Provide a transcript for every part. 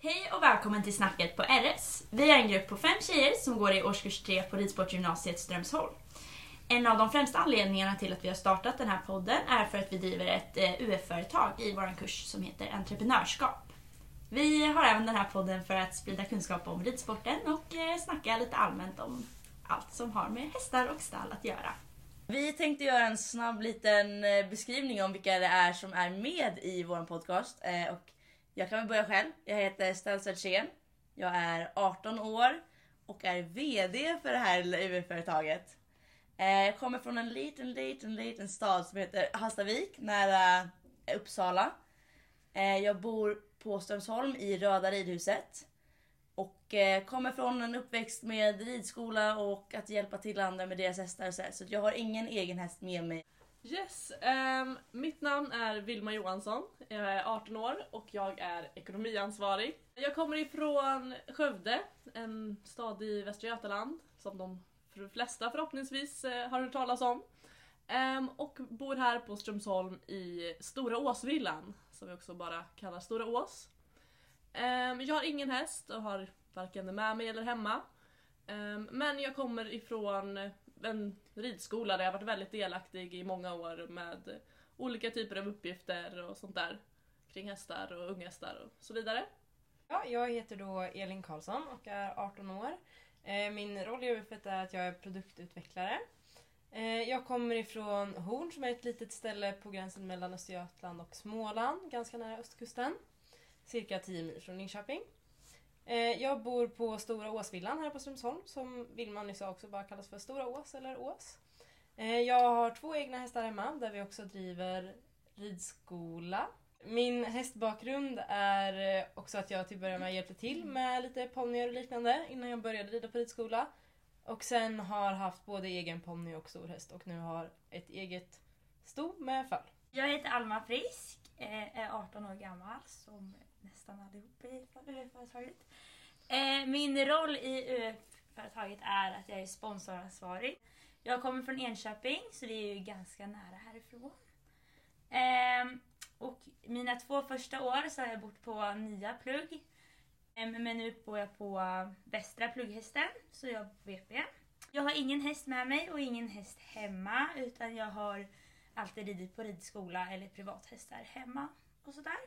Hej och välkommen till Snacket på RS. Vi är en grupp på 5 tjejer som går i årskurs 3 på Ridsportgymnasiet Strömsholm. En av de främsta anledningarna till att vi har startat den här podden är för att vi driver ett UF-företag i vår kurs som heter Entreprenörskap. Vi har även den här podden för att sprida kunskap om ridsporten och snacka lite allmänt om allt som har med hästar och stall att göra. Vi tänkte göra en snabb liten beskrivning om vilka det är som är med i vår podcast. Och jag kan väl börja själv. Jag heter Stöldsöd Tjén. Jag är 18 år och är vd för det här lilla UF-företaget. Jag kommer från en liten stad som heter Hastavik, nära Uppsala. Jag bor på Strömsholm i Röda Ridhuset. Och kommer från en uppväxt med ridskola och att hjälpa till andra med deras hästar. Så jag har ingen egen häst med mig. Yes, mitt namn är Vilma Johansson, jag är 18 år och jag är ekonomiansvarig. Jag kommer ifrån Skövde, en stad i Västra Götaland som de flesta förhoppningsvis har hört talas om. Och bor här på Strömsholm i Stora Åsvillan, som vi också bara kallar Stora Ås. Jag har ingen häst och har varken med mig eller hemma. Men jag kommer ifrån en ridskola där jag har varit väldigt delaktig i många år med olika typer av uppgifter och sånt där kring hästar och unghästar och så vidare. Ja, jag heter då Elin Karlsson och är 18 år. Min roll i UF är att jag är produktutvecklare. Jag kommer ifrån Horn som är ett litet ställe på gränsen mellan Östergötland och Småland, ganska nära östkusten, cirka 10 mil från Linköping. Jag bor på Stora Åsvillan här på Strömsholm, som Vilma nyss sa också bara kallas för Stora Ås eller Ås. Jag har 2 egna hästar hemma där vi också driver ridskola. Min hästbakgrund är också att jag till början med hjälpte till med lite ponnyer och liknande innan jag började rida på ridskola. Och sen har haft både egen ponny och stor häst och nu har ett eget sto med fall. Jag heter Alma Frisk, är 18 år gammal som nästan allihop i UF-företaget. Min roll i UF-företaget är att jag är sponsoransvarig. Jag kommer från Enköping så det är ju ganska nära härifrån. Och mina 2 första år så har jag bott på Nya Plugg. Men nu bor jag på Västra Plugghästen så jag bor på VP. Jag har ingen häst med mig och ingen häst hemma utan jag har alltid ridit på ridskola eller privathästar hemma och sådär.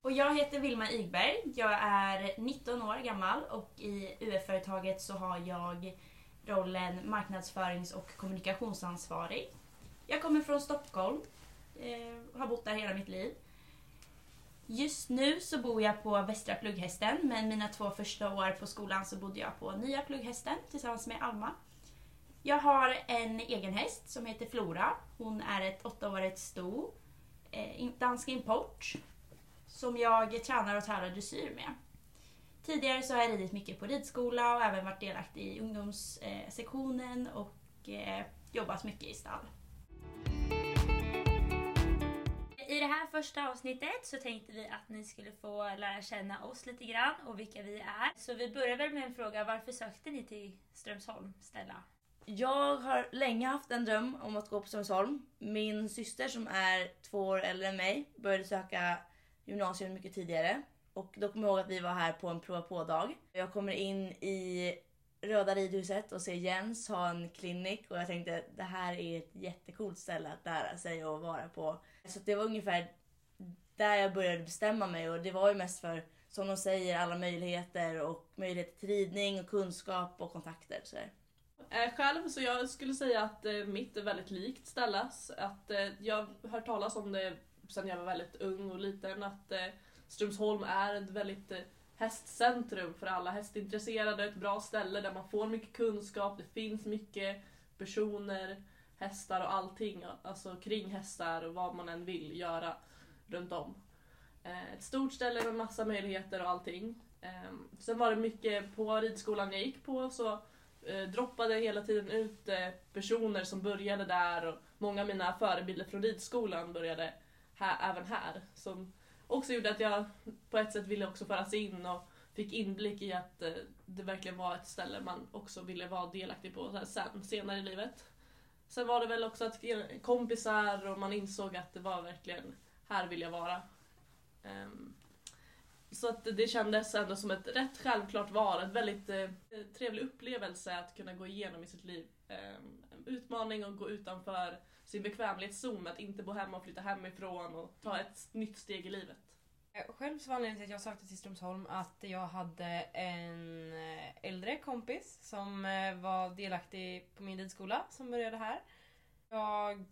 Och jag heter Vilma Ygberg, jag är 19 år gammal och i UF-företaget så har jag rollen marknadsförings- och kommunikationsansvarig. Jag kommer från Stockholm, har bott där hela mitt liv. Just nu så bor jag på Västra Plugghästen men mina 2 första år på skolan så bodde jag på Nya Plugghästen tillsammans med Alma. Jag har en egen häst som heter Flora, hon är ett 8-årigt sto, dansk import. Som jag tränar och tävlar dressyr med. Tidigare så har jag ridit mycket på ridskola och även varit delaktig i ungdomssektionen och jobbat mycket i stall. I det här första avsnittet så tänkte vi att ni skulle få lära känna oss lite grann och vilka vi är. Så vi börjar väl med en fråga, varför sökte ni till Strömsholm, Stella? Jag har länge haft en dröm om att gå på Strömsholm. Min syster som är 2 år äldre än mig började söka gymnasiet mycket tidigare och då kommer jag ihåg att vi var här på en prova på-dag. Jag kommer in i Röda Ridhuset och ser Jens ha en klinik och jag tänkte det här är ett jättekult ställe att lära sig och vara på. Så det var ungefär där jag började bestämma mig och det var ju mest för som de säger alla möjligheter och möjligheter till ridning och kunskap och kontakter. Så. Själv så jag skulle säga att mitt är väldigt likt Stellas, att jag hör talas om det sen jag var väldigt ung och liten att Strömsholm är ett väldigt hästcentrum för alla hästintresserade, ett bra ställe där man får mycket kunskap, det finns mycket personer, hästar och allting, alltså kring hästar och vad man än vill göra runt om. Ett stort ställe med massa möjligheter och allting. Sen var det mycket på ridskolan jag gick på så droppade hela tiden ut personer som började där och många av mina förebilder från ridskolan började här, även här, som också gjorde att jag på ett sätt ville också föras in och fick inblick i att det verkligen var ett ställe man också ville vara delaktig på så här, senare i livet. Sen var det väl också att kompisar och man insåg att det var verkligen, här vill jag vara. Så att det kändes ändå som ett rätt självklart val, en väldigt trevlig upplevelse att kunna gå igenom i sitt liv. En utmaning att gå utanför sin bekvämlighetszon, att inte bo hemma och flytta hemifrån och ta ett nytt steg i livet. Själv så var anledningen till att jag sökte till Strömsholm att jag hade en äldre kompis som var delaktig på min ridskola som började här. Jag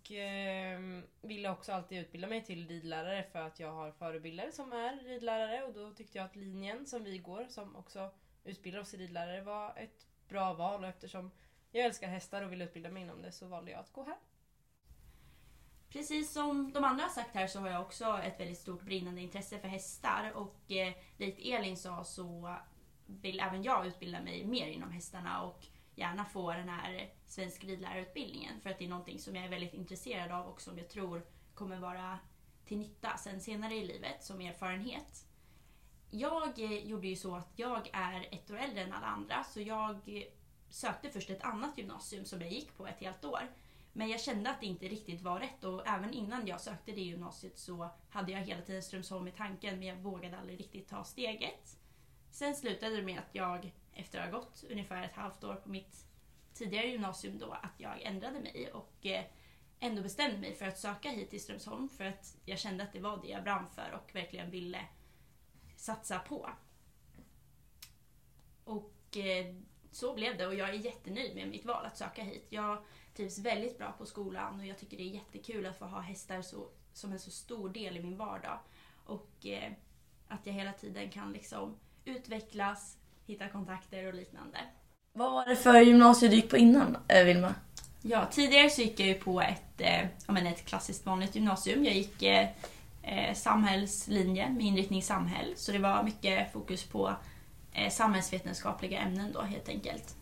ville också alltid utbilda mig till ridlärare för att jag har förebilder som är ridlärare, och då tyckte jag att linjen som vi går, som också utbildar oss till ridlärare, var ett bra val, och eftersom jag älskar hästar och ville utbilda mig inom det så valde jag att gå här. Precis som de andra har sagt här så har jag också ett väldigt stort brinnande intresse för hästar, och likt Elin sa så vill även jag utbilda mig mer inom hästarna och gärna få den här svensk ridlärarutbildningen, för att det är någonting som jag är väldigt intresserad av och som jag tror kommer vara till nytta sen senare i livet som erfarenhet. Jag gjorde ju så att jag är ett år äldre än alla andra, så jag sökte först ett annat gymnasium som jag gick på ett helt år. Men jag kände att det inte riktigt var rätt, och även innan jag sökte det gymnasiet så hade jag hela tiden Strömsholm i tanken, men jag vågade aldrig riktigt ta steget. Sen slutade det med att jag, efter att ha gått ungefär ett halvt år på mitt tidigare gymnasium då, att jag ändrade mig och ändå bestämde mig för att söka hit till Strömsholm, för att jag kände att det var det jag brann för och verkligen ville satsa på. Och så blev det, och jag är jättenöjd med mitt val att söka hit. Jag trivs väldigt bra på skolan och jag tycker det är jättekul att få ha hästar som en så stor del i min vardag. Och att jag hela tiden kan liksom utvecklas, hitta kontakter och liknande. Vad var det för gymnasium du gick på innan, Vilma? Ja, tidigare så gick jag ju på ett klassiskt vanligt gymnasium. Jag gick samhällslinjen med inriktning samhäll. Så det var mycket fokus på samhällsvetenskapliga ämnen då, helt enkelt.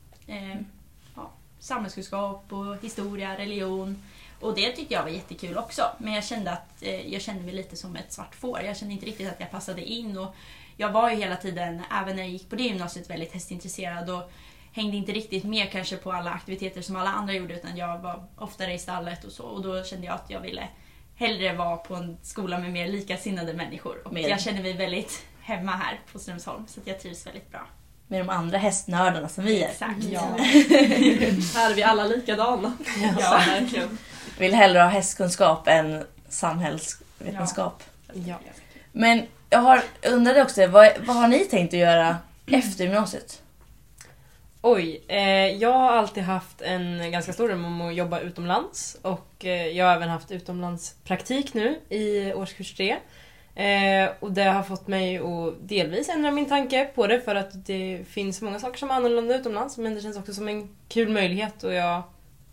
Samhällskunskap och historia, religion. Och det tyckte jag var jättekul också. Men jag kände att jag kände mig lite som ett svart får. Jag kände inte riktigt att jag passade in, och jag var ju hela tiden, även när jag gick på det gymnasiet, väldigt hästintresserad och hängde inte riktigt med kanske på alla aktiviteter som alla andra gjorde, utan jag var oftare i stallet och så. Och då kände jag att jag ville hellre vara på en skola med mer likasinnade människor. Och jag kände mig väldigt hemma här på Strömsholm, så att jag trivs väldigt bra. Med de andra hästnördarna som vi är. Exakt, ja. Här är vi alla likadana. Ja, verkligen. Vill hellre ha hästkunskap än samhällsvetenskap. Ja. Men jag undrade också, vad har ni tänkt att göra efter gymnasiet? Oj, jag har alltid haft en ganska stor dröm om att jobba utomlands. Och jag har även haft utomlandspraktik nu i årskurs 3. Och det har fått mig att delvis ändra min tanke på det, för att det finns många saker som är annorlunda utomlands, men det känns också som en kul möjlighet, och jag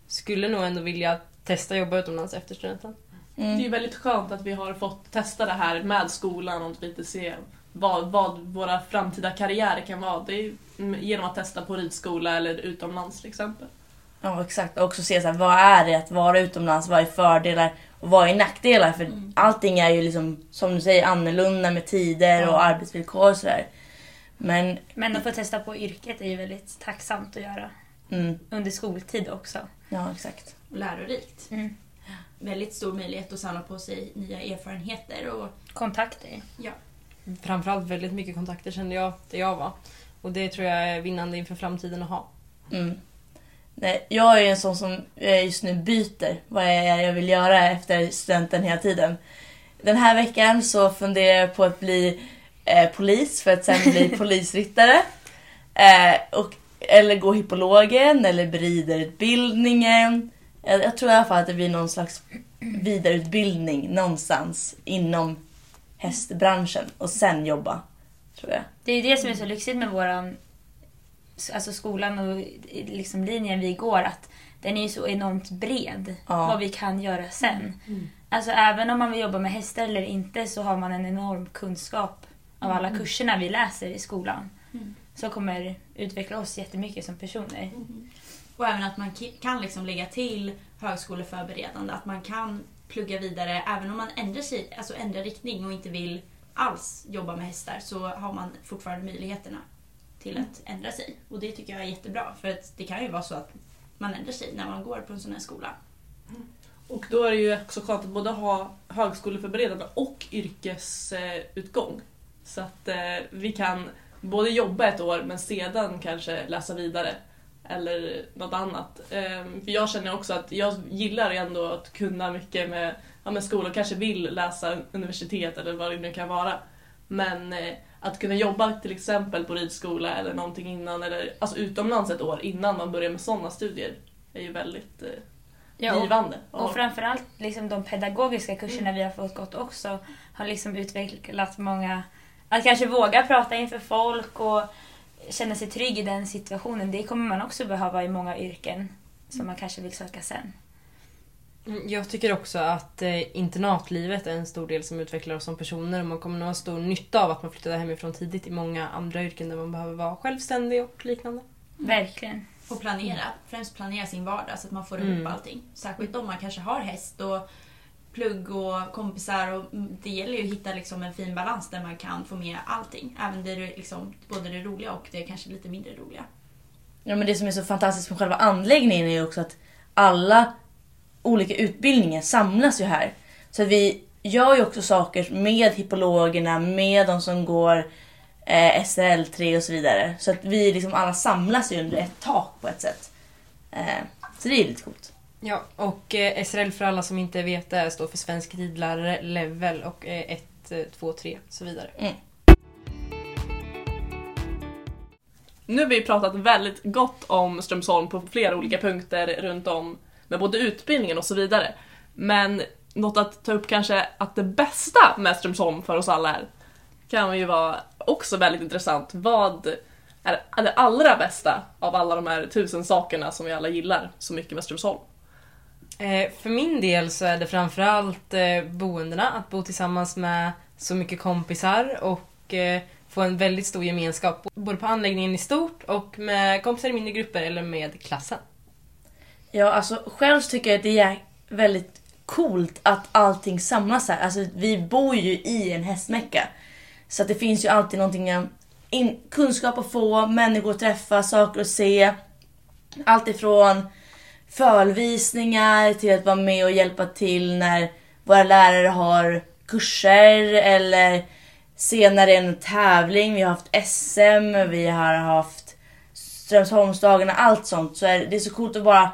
skulle nog ändå vilja testa jobba utomlands efter studenten. Mm. Det är ju väldigt skönt att vi har fått testa det här med skolan och lite se vad våra framtida karriärer kan vara. Det är genom att testa på ridskola eller utomlands till exempel. Ja, exakt. Och också se så här, vad är det att vara utomlands, vad är fördelar och vad är nackdelar, för allting är ju liksom, som du säger, annorlunda med tider och arbetsvillkor och sådär. Men att få testa på yrket är ju väldigt tacksamt att göra under skoltid också. Ja, exakt. Och lärorikt. Mm. Väldigt stor möjlighet att samla på sig nya erfarenheter och kontakter. Ja. Framförallt väldigt mycket kontakter kände jag där jag var. Och det tror jag är vinnande inför framtiden att ha. Mm. Nej, jag är en sån som just nu byter vad jag vill göra efter studenten hela tiden. Den här veckan så funderar jag på att bli polis, för att sen bli polisryttare. Eller gå hippologen eller beriderutbildningen. Jag tror i alla fall att det blir någon slags vidareutbildning någonstans inom hästbranschen och sen jobba, tror jag. Det är ju det som är så lyxigt med våran, alltså skolan och liksom linjen vi går, att den är ju så enormt bred vad vi kan göra sen. Mm. Alltså även om man vill jobba med hästar eller inte, så har man en enorm kunskap av alla kurserna vi läser i skolan. Mm. Så kommer utveckla oss jättemycket som personer. Mm. Och även att man kan liksom lägga till högskoleförberedande, att man kan plugga vidare även om man ändrar riktning och inte vill alls jobba med hästar, så har man fortfarande möjligheterna till att ändra sig. Och det tycker jag är jättebra, för att det kan ju vara så att man ändrar sig när man går på en sån här skola. Mm. Och då är det ju också skönt att både ha högskoleförberedande och yrkesutgång. Så att vi kan både jobba ett år men sedan kanske läsa vidare eller något annat. För jag känner också att jag gillar ändå att kunna mycket med, ja, med skolor. Kanske vill läsa universitet eller vad det nu kan vara. Men att kunna jobba till exempel på ridskola eller någonting innan, eller alltså utomlands ett år innan man börjar med sådana studier, är ju väldigt givande. Och framförallt liksom de pedagogiska kurserna vi har fått gått också har liksom utvecklat många, att kanske våga prata inför folk och känna sig trygg i den situationen. Det kommer man också behöva i många yrken som man kanske vill söka sen. Jag tycker också att internatlivet är en stor del som utvecklar oss som personer, och man kommer nog ha stor nytta av att man flyttar hemifrån tidigt i många andra yrken där man behöver vara självständig och liknande. Verkligen. Och planera, främst planera sin vardag så att man får ihop allting. Särskilt om man kanske har häst och plugg och kompisar, och det gäller ju att hitta liksom en fin balans där man kan få med allting. Även det liksom, både det roliga och det kanske lite mindre roliga. Ja, men det som är så fantastiskt med själva anläggningen är ju också att alla olika utbildningar samlas ju här. Så att vi gör ju också saker med hippologerna, med de som går SRL3 och så vidare. Så att vi liksom alla samlas ju under ett tak på ett sätt. Så det är lite coolt. Ja, och SRL för alla som inte vet det står för svensk ridlärare level och 1, 2, 3 och så vidare. Mm. Nu har vi pratat väldigt gott om Strömsholm på flera olika punkter runt om med både utbildningen och så vidare. Men något att ta upp kanske att det bästa med Strömsholm för oss alla är, kan ju vara också väldigt intressant. Vad är det allra bästa av alla de här 1000 sakerna som vi alla gillar så mycket med Strömsholm? För min del så är det framförallt boendena, att bo tillsammans med så mycket kompisar och få en väldigt stor gemenskap, både på anläggningen i stort och med kompisar i mindre grupper eller med klassen. Ja, alltså själv tycker jag att det är väldigt coolt att allting samlas här. Alltså vi bor ju i en hästmäcka, så att det finns ju alltid någonting, kunskap att få, människor att träffa, saker att se. Allt ifrån förevisningar till att vara med och hjälpa till när våra lärare har kurser eller senare en tävling. Vi har haft SM, vi har haft Strömsholmsdagarna, allt sånt. Så det är så coolt att bara,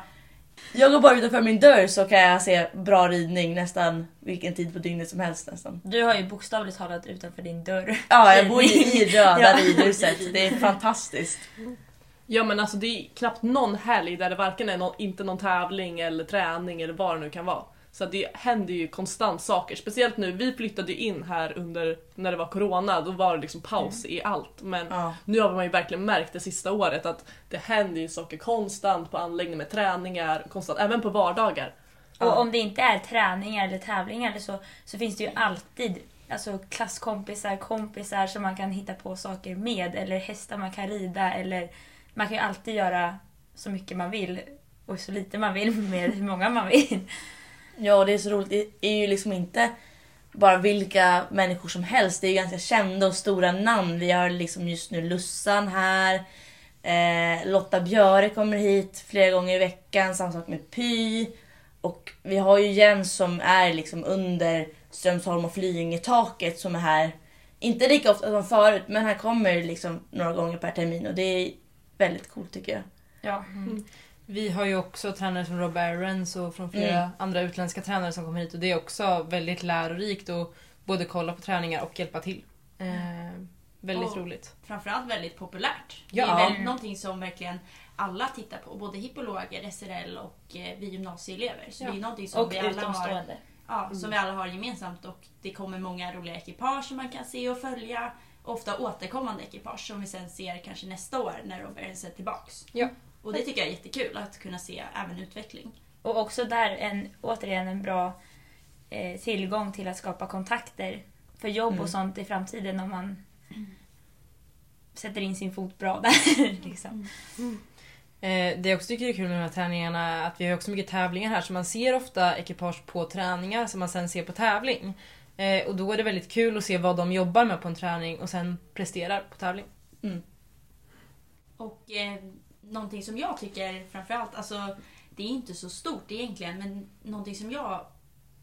jag går bara utanför min dörr så kan jag se bra ridning nästan vilken tid på dygnet som helst nästan. Du har ju bokstavligt talat utanför din dörr. Ja, jag bor ju i Röda Ridhuset. Det är fantastiskt. Ja, men alltså det är knappt någon helg där det varken är inte någon tävling eller träning eller vad det nu kan vara. Så det händer ju konstant saker. Speciellt nu, vi flyttade in här under, när det var corona, då var det liksom paus i allt. Men nu har man ju verkligen märkt det sista året att det händer ju saker konstant på anläggningar med träningar, konstant, även på vardagar. Och om det inte är träningar eller tävlingar eller så finns det ju alltid alltså kompisar som man kan hitta på saker med, eller hästar man kan rida, eller man kan ju alltid göra så mycket man vill och så lite man vill med hur många man vill. Ja, det är så roligt. Det är ju liksom inte bara vilka människor som helst. Det är ju ganska kända och stora namn. Vi har liksom just nu Lussan här. Lotta Björe kommer hit flera gånger i veckan. Samma sak med Py. Och vi har ju Jens som är liksom under Strömsholm och Flyinge-taket som är här. Inte lika ofta som förut, men här kommer liksom några gånger per termin. Och det är väldigt coolt tycker jag. Ja, vi har ju också tränare som Robert Arons och från flera andra utländska tränare som kommer hit. Och det är också väldigt lärorikt att både kolla på träningar och hjälpa till. Väldigt och roligt. Framförallt väldigt populärt. Ja. Det är väldigt någonting som verkligen alla tittar på. Både hippologer, SRL och vi gymnasieelever. Så det är någonting som vi alla har, som vi alla har gemensamt. Och det kommer många roliga ekipage som man kan se och följa. Ofta återkommande ekipage som vi sen ser kanske nästa år när Robert Arons är tillbaks. Ja. Och det tycker jag är jättekul att kunna se även utveckling. Och också där återigen en bra tillgång till att skapa kontakter för jobb och sånt i framtiden om man sätter in sin fot bra där. Liksom. Det jag också tycker är kul med de här träningarna är att vi har också mycket tävlingar här, så man ser ofta ekipage på träningar som man sen ser på tävling. Och då är det väldigt kul att se vad de jobbar med på en träning och sen presterar på tävling. Mm. Och någonting som jag tycker framförallt, alltså det är inte så stort egentligen, men någonting som jag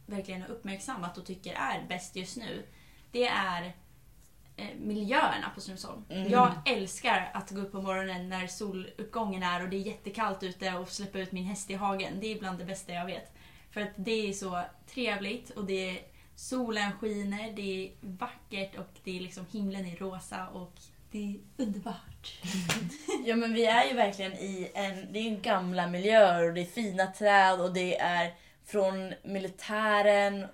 verkligen har uppmärksammat och tycker är bäst just nu, det är miljöerna på Strömsholm. Mm. Jag älskar att gå upp på morgonen när soluppgången är och det är jättekallt ute och släppa ut min häst i hagen. Det är bland det bästa jag vet. För att det är så trevligt och det är solen skiner, det är vackert och det är liksom himlen är rosa och det är underbart. Ja, men vi är ju verkligen i det är ju gamla miljöer och det är fina träd och det är från militären.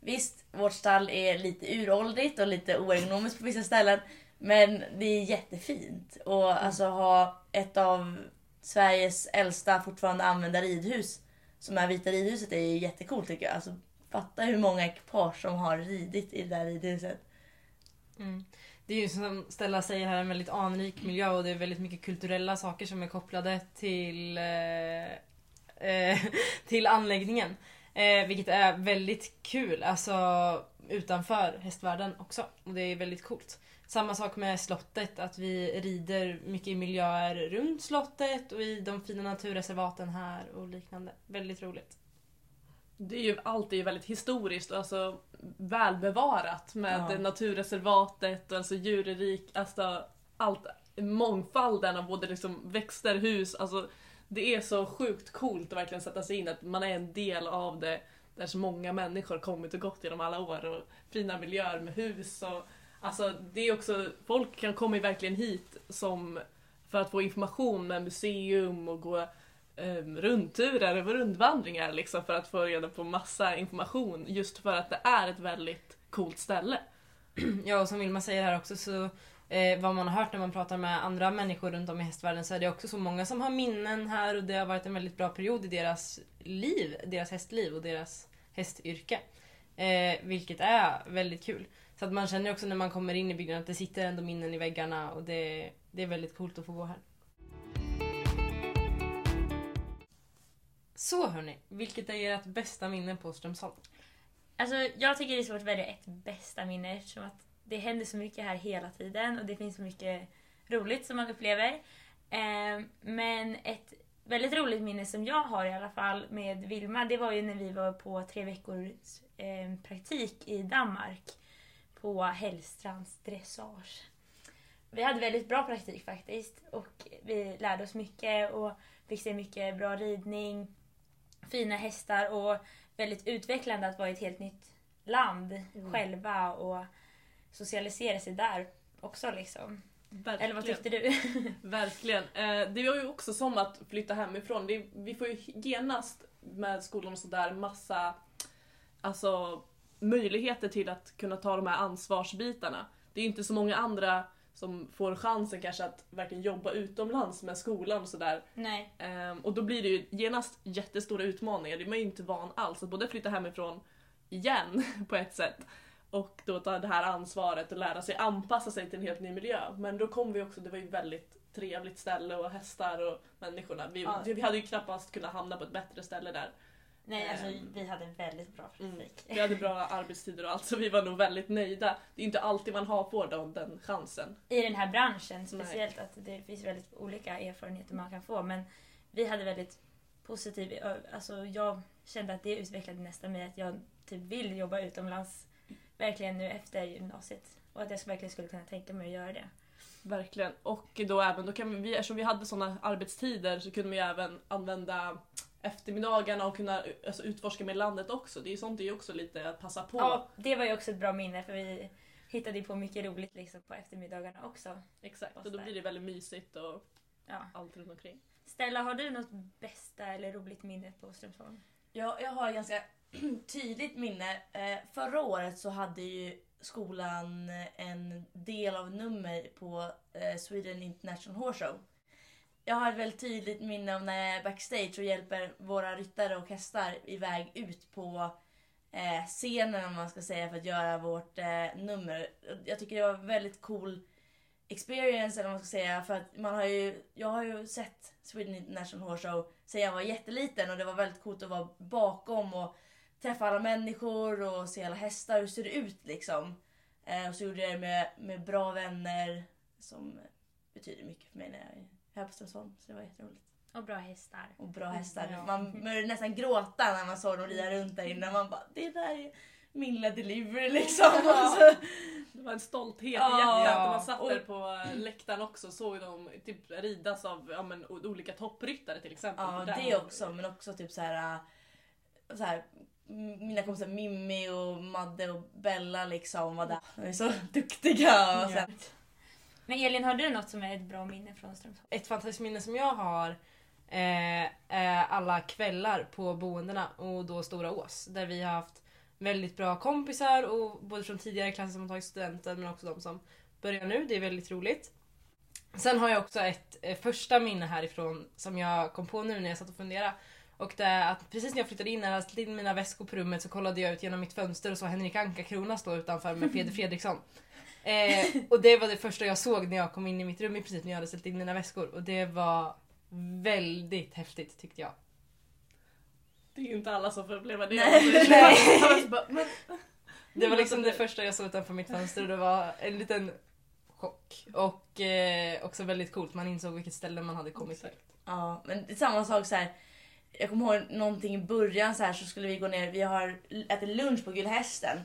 Visst, vårt stall är lite uråldrigt och lite oergonomiskt på vissa ställen, men det är jättefint. Och alltså ha ett av Sveriges äldsta fortfarande använda ridhus, som är Vita Ridhuset, är ju jättekult tycker jag. Alltså fatta hur många ekipage som har ridit i det där ridhuset. Mm. Det är ju som Stella säger här en väldigt anrik miljö och det är väldigt mycket kulturella saker som är kopplade till anläggningen. Vilket är väldigt kul, alltså utanför hästvärlden också. Och det är väldigt coolt. Samma sak med slottet, att vi rider mycket i miljöer runt slottet och i de fina naturreservaten här och liknande. Väldigt roligt. Det är ju alltid väldigt historiskt och alltså välbevarat med naturreservatet och alltså djurrik, alltså allt, mångfalden av både liksom växter, hus, alltså det är så sjukt coolt att verkligen sätta sig in att man är en del av det där så många människor kommit och gått genom alla år och fina miljöer med hus och alltså det är också, folk kan komma verkligen hit som för att få information med museum och gå rundturer och rundvandringar liksom för att få reda på massa information just för att det är ett väldigt coolt ställe. Ja, och som Vilma säger här också så vad man har hört när man pratar med andra människor runt om i hästvärlden så är det också så många som har minnen här och det har varit en väldigt bra period i deras liv, deras hästliv och deras hästyrke. Vilket är väldigt kul. Så att man känner också när man kommer in i byggnaden att det sitter ändå minnen i väggarna och det är väldigt coolt att få gå här. Så hörni, vilket är ert bästa minne på Strömsholm? Alltså jag tycker det är svårt att välja ett bästa minne eftersom att det händer så mycket här hela tiden och det finns så mycket roligt som man upplever. Men ett väldigt roligt minne som jag har i alla fall med Vilma, det var ju när vi var på 3 veckors praktik i Danmark på Hellstrands dressage. Vi hade väldigt bra praktik faktiskt och vi lärde oss mycket och fick se mycket bra ridning, fina hästar och väldigt utvecklande att vara i ett helt nytt land själva och socialisera sig där också liksom. Verkligen. Eller vad tyckte du? Verkligen. Det var ju också som att flytta hemifrån. Vi får ju genast med skolan och sådär massa alltså, möjligheter till att kunna ta de här ansvarsbitarna. Det är ju inte så många andra som får chansen kanske att verkligen jobba utomlands med skolan och sådär. Nej. Och då blir det ju genast jättestora utmaningar. Det är man ju inte van alls. Att både flytta hemifrån igen på ett sätt och då ta det här ansvaret och lära sig anpassa sig till en helt ny miljö. Men då kom vi också, det var ju väldigt trevligt ställe och hästar och människorna. Vi hade ju knappast kunnat hamna på ett bättre ställe där. Nej, alltså vi hade väldigt bra praktik. Vi hade bra arbetstider och allt så vi var nog väldigt nöjda. Det är inte alltid man har på den chansen. I den här branschen speciellt att det finns väldigt olika erfarenheter man kan få. Men vi hade väldigt positiv, alltså jag kände att det utvecklade nästan mig att jag typ vill jobba utomlands verkligen nu efter gymnasiet. Och att jag verkligen skulle kunna tänka mig att göra det. Verkligen. Och då även, då kan vi, eftersom vi hade sådana arbetstider så kunde vi även använda eftermiddagarna och kunna alltså, utforska med landet också. Det är ju sånt det är också lite att passa på. Ja, det var ju också ett bra minne för vi hittade på mycket roligt liksom, på eftermiddagarna också. Exakt, och då blir det väldigt mysigt och allt runt omkring. Stella, har du något bästa eller roligt minne på Strömsholm? Ja, jag har ganska tydligt minne. Förra året så hade ju skolan en del av nummer på Sweden International Horse Show. Jag har ett väldigt tydligt minne om när jag är backstage och hjälper våra ryttare och hästar iväg ut på scenen om man ska säga för att göra vårt nummer. Jag tycker det var en väldigt cool experience eller vad man ska säga för att jag har ju sett Sweden International Horse Show sedan jag var jätteliten och det var väldigt coolt att vara bakom och träffa alla människor och se alla hästar, hur ser det ut liksom. Och så gjorde jag det med bra vänner som betyder mycket för mig när jag här på Strömsholm, så det var jätteroligt. Och bra hästar. Man började nästan gråta när man såg dem rida runt där innan. Man bara, det där är min lilla delivery liksom. Ja. Det var en stolthet i hjärtat. Man satt där på läktaren också och såg dem typ ridas av olika toppryttare till exempel. Ja, det också. Men också typ så här mina kompisar Mimmi och Madde och Bella liksom var där. De är så duktiga. Och så. Men Elin, hörde du något som är ett bra minne från Strömsholm? Ett fantastiskt minne som jag har är alla kvällar på boendena och då Stora Ås. Där vi har haft väldigt bra kompisar, och både från tidigare klasser som har tagit studenten men också de som börjar nu. Det är väldigt roligt. Sen har jag också ett första minne härifrån som jag kom på nu när jag satt och funderade. Och det är att precis när jag flyttade in, när jag släppte in mina väskor på rummet, så kollade jag ut genom mitt fönster och så Henrik Anka-Krona stå utanför med Peder Fredriksson. Och det var det första jag såg när jag kom in i mitt rum, i princip när jag hade ställt in mina väskor. Och det var väldigt häftigt, tyckte jag. Det är ju inte alla som får uppleva det. Nej. Det var liksom det första jag såg utanför mitt fönster, och det var en liten chock. Och också väldigt coolt, man insåg vilket ställe man hade kommit till. Ja, men det är samma sak så här. Jag kommer ihåg någonting i början så här, så skulle vi gå ner, vi har ätit lunch på Gullhästen.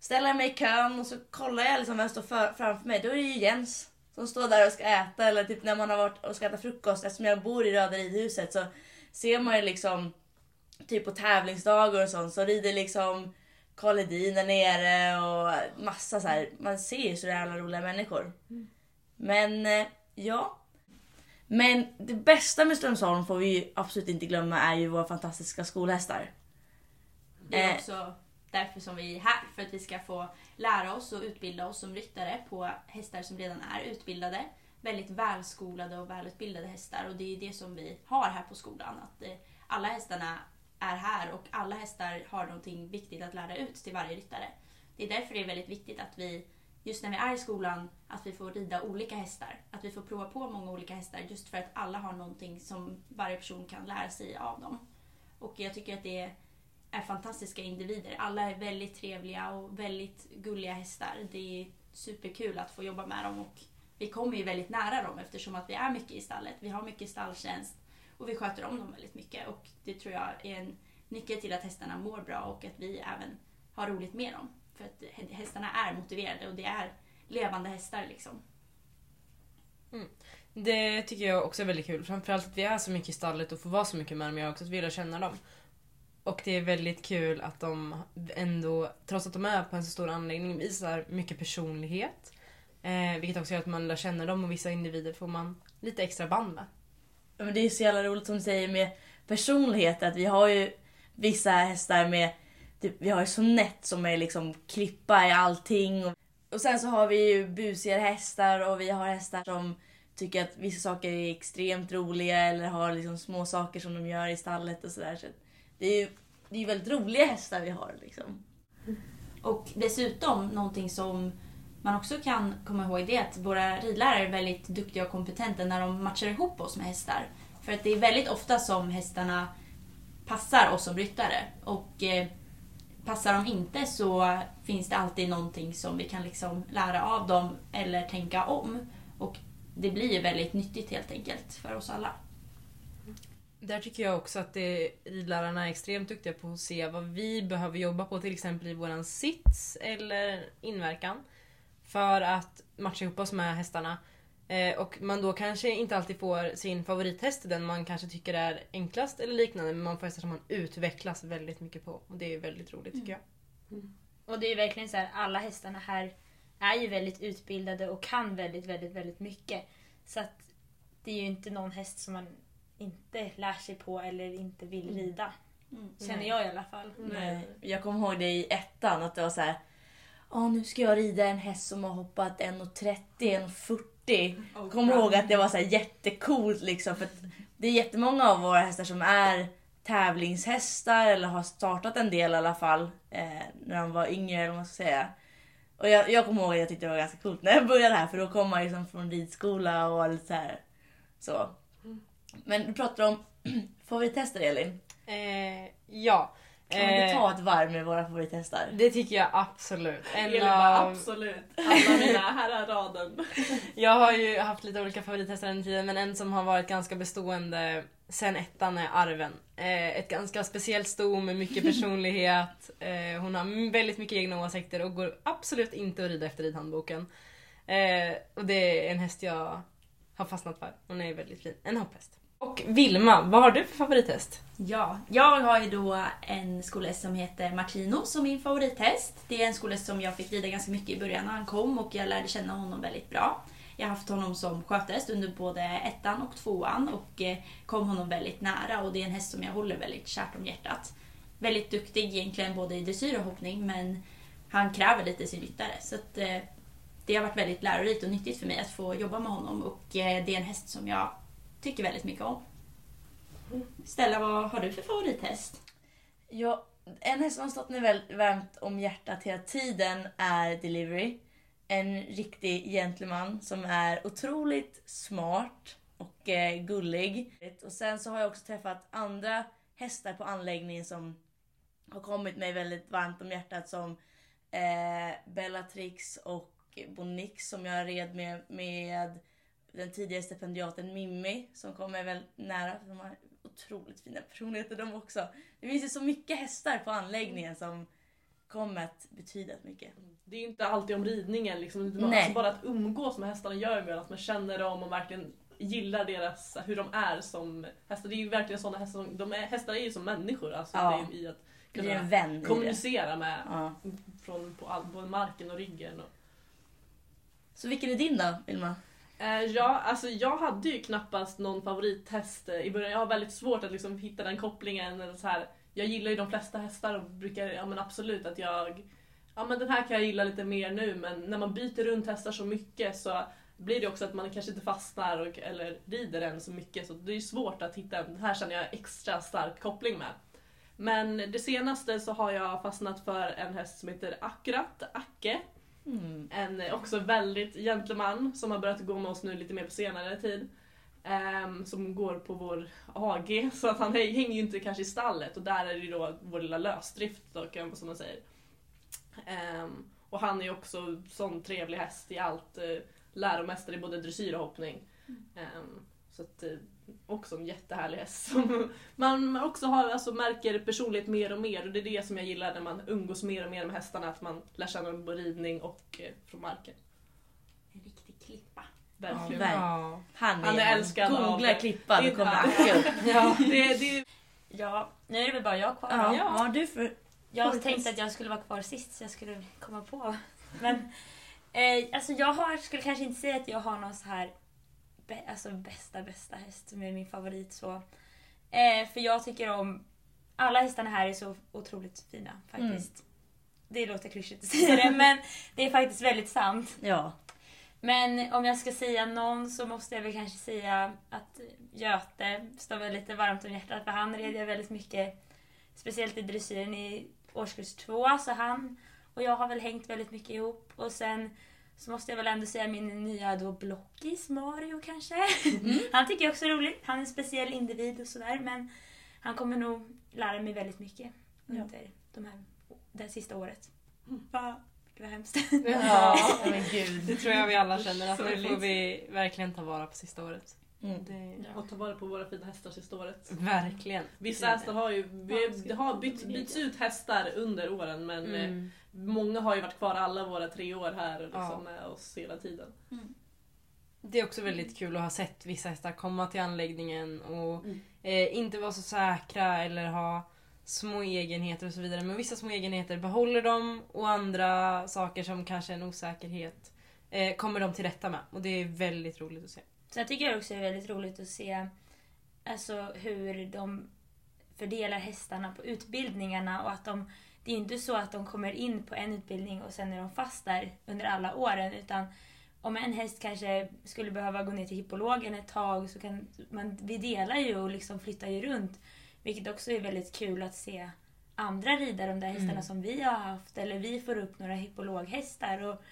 Ställer mig i kön och så kollar jag liksom vem står framför mig. Då är det ju Jens som står där och ska äta, eller typ när man har varit och ska äta frukost. Eftersom jag bor i Röda Ridhuset så ser man ju liksom typ på tävlingsdagar och sånt, så rider liksom Karl Edin där nere och massa så här. Man ser ju så jävla roliga människor. Men ja. Men det bästa med Strömsholm får vi ju absolut inte glömma är ju våra fantastiska skolhästar. Det är också därför som vi är här, för att vi ska få lära oss och utbilda oss som ryttare på hästar som redan är utbildade. Väldigt välskolade och välutbildade hästar, och det är det som vi har här på skolan. Att alla hästarna är här och alla hästar har någonting viktigt att lära ut till varje ryttare. Det är därför det är väldigt viktigt att vi, just när vi är i skolan, att vi får rida olika hästar. Att vi får prova på många olika hästar, just för att alla har någonting som varje person kan lära sig av dem. Och jag tycker att det är fantastiska individer. Alla är väldigt trevliga och väldigt gulliga hästar. Det är superkul att få jobba med dem, och vi kommer ju väldigt nära dem eftersom att vi är mycket i stallet. Vi har mycket stalltjänst och vi sköter om dem väldigt mycket. Och det tror jag är en nyckel till att hästarna mår bra och att vi även har roligt med dem. För att hästarna är motiverade och det är levande hästar liksom. Mm. Det tycker jag också är väldigt kul. Framförallt att vi är så mycket i stallet och får vara så mycket med dem. Jag också att vi lär känna dem. Och det är väldigt kul att de ändå, trots att de är på en så stor anläggning, visar mycket personlighet. Vilket också gör att man lär känna dem, och vissa individer får man lite extra band med. Ja, men det är så jävla roligt som du säger med personlighet. Att vi har ju vissa hästar med... Typ, vi har ju Sonett som är liksom klippa i allting. Och sen så har vi ju busigare hästar, och vi har hästar som tycker att vissa saker är extremt roliga, eller har liksom små saker som de gör i stallet och sådär. Så det är ju väldigt roliga hästar vi har liksom. Och dessutom någonting som man också kan komma ihåg, det är att våra ridlärare är väldigt duktiga och kompetenta när de matchar ihop oss med hästar. För att det är väldigt ofta som hästarna passar oss som ryttare, och passar de inte så finns det alltid någonting som vi kan liksom lära av dem eller tänka om. Och det blir ju väldigt nyttigt helt enkelt för oss alla. Där tycker jag också att ridlärarna är extremt duktiga på att se vad vi behöver jobba på, till exempel i våran sits eller inverkan, för att matcha ihop oss med hästarna. Och man då kanske inte alltid får sin favorithäst, den man kanske tycker är enklast eller liknande, men man får hästar som man utvecklas väldigt mycket på, och det är väldigt roligt tycker jag. Mm. Och det är ju verkligen så här, alla hästarna här är ju väldigt utbildade och kan väldigt, väldigt, väldigt mycket. Så att det är ju inte någon häst som man inte lär sig på eller inte vill rida. Känner jag i alla fall. Nej. Jag kommer ihåg det i ettan, att det var så här: nu ska jag rida en häst som har hoppat 1,30, 1,40. Kommer ihåg att det var så här jättecoolt liksom, för att det är jättemånga av våra hästar som är tävlingshästar eller har startat en del i alla fall när de var yngre, eller vad man ska säga. Och jag kommer ihåg att jag tyckte det var ganska coolt när jag började här, för då kom man liksom från ridskola och allt så här. Så. Men du pratar om favorithästar, Elin. Ja. Kan vi ta ett varv med våra favorithästar? Det tycker jag absolut. Absolut. Alla mina, här är raden. Jag har ju haft lite olika favorithästar den tiden, men en som har varit ganska bestående sen ettan är Arven. Ett ganska speciellt sto med mycket personlighet. Hon har väldigt mycket egna åsikter och går absolut inte att rida efter ridhandboken. Och det är en häst jag har fastnat för. Hon är väldigt fin. En hopphäst. Och Vilma, vad har du för favorithäst? Ja, jag har ju då en skolhäst som heter Martino som min favorithäst. Det är en skolhäst som jag fick rida ganska mycket i början när han kom och jag lärde känna honom väldigt bra. Jag har haft honom som sköthäst under både 1:an och 2:an och kom honom väldigt nära. Och det är en häst som jag håller väldigt kärt om hjärtat. Väldigt duktig egentligen både i dressyr och hoppning, men han kräver lite sin ryttare. Så att, det har varit väldigt lärorikt och nyttigt för mig att få jobba med honom. Och det är en häst som jag tycker väldigt mycket om. Stella, vad har du för favorithäst? Ja, en häst som har stått mig väldigt varmt om hjärtat hela tiden är Delivery. En riktig gentleman som är otroligt smart och gullig. Och sen så har jag också träffat andra hästar på anläggningen som har kommit mig väldigt varmt om hjärtat. Som Bellatrix och Bonix som jag red med den tidigare stipendiaten Mimmi. Som kom mig väldigt nära. De har otroligt fina personligheter de också. Det finns ju så mycket hästar på anläggningen som kommer att betyda mycket. Det är ju inte alltid om ridningen liksom. Det är alltså bara att umgås med hästarna gör med att man känner dem och verkligen gillar deras, hur de är som hästar. Det är ju verkligen sådana hästar som, hästar är ju som människor alltså, ja. Det är ju i att kunna kommunicera med på marken och ryggen och... Så vilken är din då, Vilma? Ja, alltså jag hade ju knappast någon favorithäst i början. Jag har väldigt svårt att liksom hitta den kopplingen eller så här. Jag gillar ju de flesta hästar och brukar, ja men absolut att jag den här kan jag gilla lite mer nu. Men när man byter runt hästar så mycket så blir det också att man kanske inte fastnar eller rider den så mycket. Så det är ju svårt att hitta, den här känner jag extra stark koppling med. Men det senaste så har jag fastnat för en häst som heter Acke. En också väldigt gentleman som har börjat gå med oss nu lite mer på senare tid. Som går på vår AG, så att han hänger ju inte kanske i stallet och där är det ju då vår lilla lösdrift då, som man säger. Och han är ju också sån trevlig häst i allt, läromästare i både dressyr och hoppning. Så att, också en jättehärlig häst som man också har, alltså, märker personligt mer och det är det som jag gillar när man umgås mer och mer med hästarna, att man lär känna dem på ridning och från marken. En riktig klippa. Verkligen. Ja. Han är älskad av... Googla klippa, då kommer Acke upp. Ja, nu är det väl bara jag kvar. Ja. Jag tänkte att jag skulle vara kvar sist så jag skulle komma på. Men alltså skulle kanske inte säga att jag har någon så här bästa häst som är min favorit så. För jag tycker om alla hästarna här är så otroligt fina faktiskt. Det låter klyschigt att säga det, men det är faktiskt väldigt sant. Ja. Men om jag ska säga någon så måste jag väl kanske säga att Göte står väl lite varmt om hjärtat. För han red jag väldigt mycket, speciellt i dressyren i årskurs 2. Så han och jag har väl hängt väldigt mycket ihop. Och sen så måste jag väl ändå säga min nya då blockis Mario kanske. Han tycker jag också är roligt. Han är en speciell individ och sådär. Men han kommer nog lära mig väldigt mycket under det sista året. Det var hemskt. Ja, men gud. Det tror jag vi alla känner att nu får vi verkligen ta vara på sista året. Och ta vara på våra fina hästar sista året. Verkligen. Vissa hästar har ju byts ut hästar under åren, men många har ju varit kvar alla våra 3 år här och liksom med oss hela tiden. Det är också väldigt kul att ha sett vissa hästar komma till anläggningen och inte vara så säkra eller ha små egenheter och så vidare. Men vissa små egenheter behåller dem och andra saker som kanske är en osäkerhet kommer de till rätta med. Och det är väldigt roligt att se. Så jag tycker också det är väldigt roligt att se alltså, hur de fördelar hästarna på utbildningarna. Och att det är inte så att de kommer in på en utbildning och sen är de fast där under alla åren. Utan om en häst kanske skulle behöva gå ner till hippologen ett tag så kan vi delar ju och liksom flyttar ju runt. Vilket också är väldigt kul att se andra rida de där hästarna som vi har haft. Eller vi får upp några hippologhästar. Och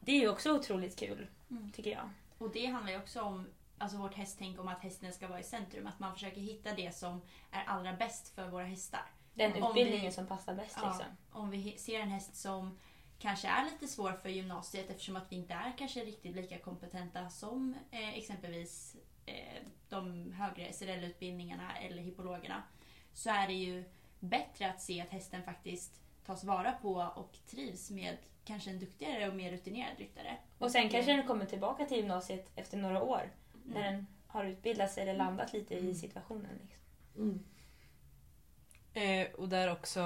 det är ju också otroligt kul, tycker jag. Och det handlar ju också om alltså vårt hästtänk om att hästen ska vara i centrum. Att man försöker hitta det som är allra bäst för våra hästar. Den utbildningen som passar bäst liksom. Om vi ser en häst som kanske är lite svår för gymnasiet eftersom att vi inte är kanske riktigt lika kompetenta som exempelvis de högre SRL-utbildningarna eller hippologerna. så är det ju bättre att se att hästen faktiskt tas vara på och trivs med kanske en duktigare och mer rutinerad ryttare. Och sen kanske den kommer tillbaka till gymnasiet efter några år. När den har utbildat sig eller landat lite i situationen. Liksom. Mm. Och där också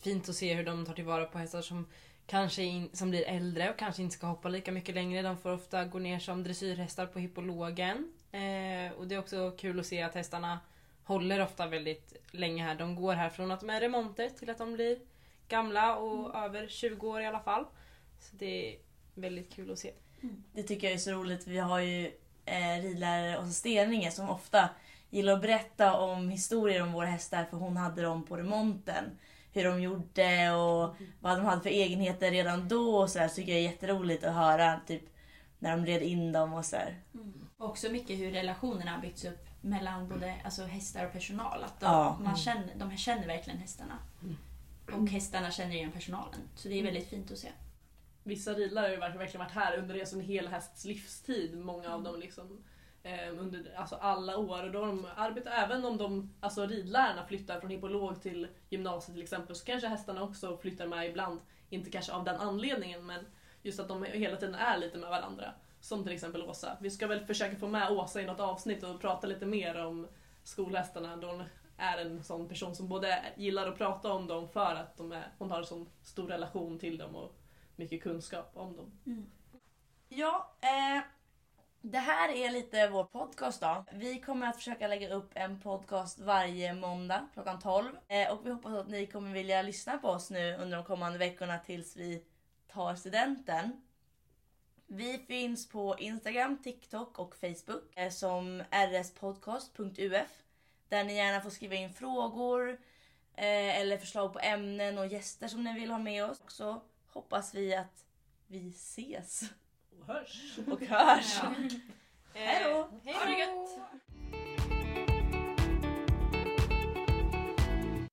fint att se hur de tar tillvara på hästar som kanske som blir äldre och kanske inte ska hoppa lika mycket längre. De får ofta gå ner som dressyrhästar på hippologen. Och det är också kul att se att hästarna håller ofta väldigt länge här. De går här från att de är remonter till att de blir gamla och över 20 år i alla fall. Så det är väldigt kul att se. Mm. Det tycker jag är så roligt. Vi har ju ridlärare och Steninge som ofta gillar att berätta om historier om våra hästar. För hon hade dem på remonten. Hur de gjorde och vad de hade för egenheter redan då. Och så där, så tycker jag är jätteroligt att höra typ, när de red in dem och så där. Mm. Också mycket hur relationerna har byggts upp mellan både alltså, hästar och personal. Att de känner verkligen hästarna. Mm. Och hästarna känner igen personalen. Så det är väldigt fint att se. Vissa ridlärare har verkligen varit här under en hel hästs livstid. Många av dem liksom, under alltså alla år. Och de arbetar, även om de, alltså ridlärarna flyttar från hippolog till gymnasiet till exempel. Så kanske hästarna också flyttar med ibland. Inte kanske av den anledningen, men just att de hela tiden är lite med varandra. Som till exempel Åsa. Vi ska väl försöka få med Åsa i något avsnitt och prata lite mer om skolhästarna. De är en sån person som både gillar att prata om dem för att hon har en sån stor relation till dem och mycket kunskap om dem. Mm. Ja, det här är lite vår podcast då. Vi kommer att försöka lägga upp en podcast varje måndag klockan 12. Och vi hoppas att ni kommer vilja lyssna på oss nu under de kommande veckorna tills vi tar studenten. Vi finns på Instagram, TikTok och Facebook som rspodcast.uf. Där ni gärna får skriva in frågor eller förslag på ämnen och gäster som ni vill ha med oss. Och så hoppas vi att vi ses. Och hörs. Ja. Hej då! Hej då!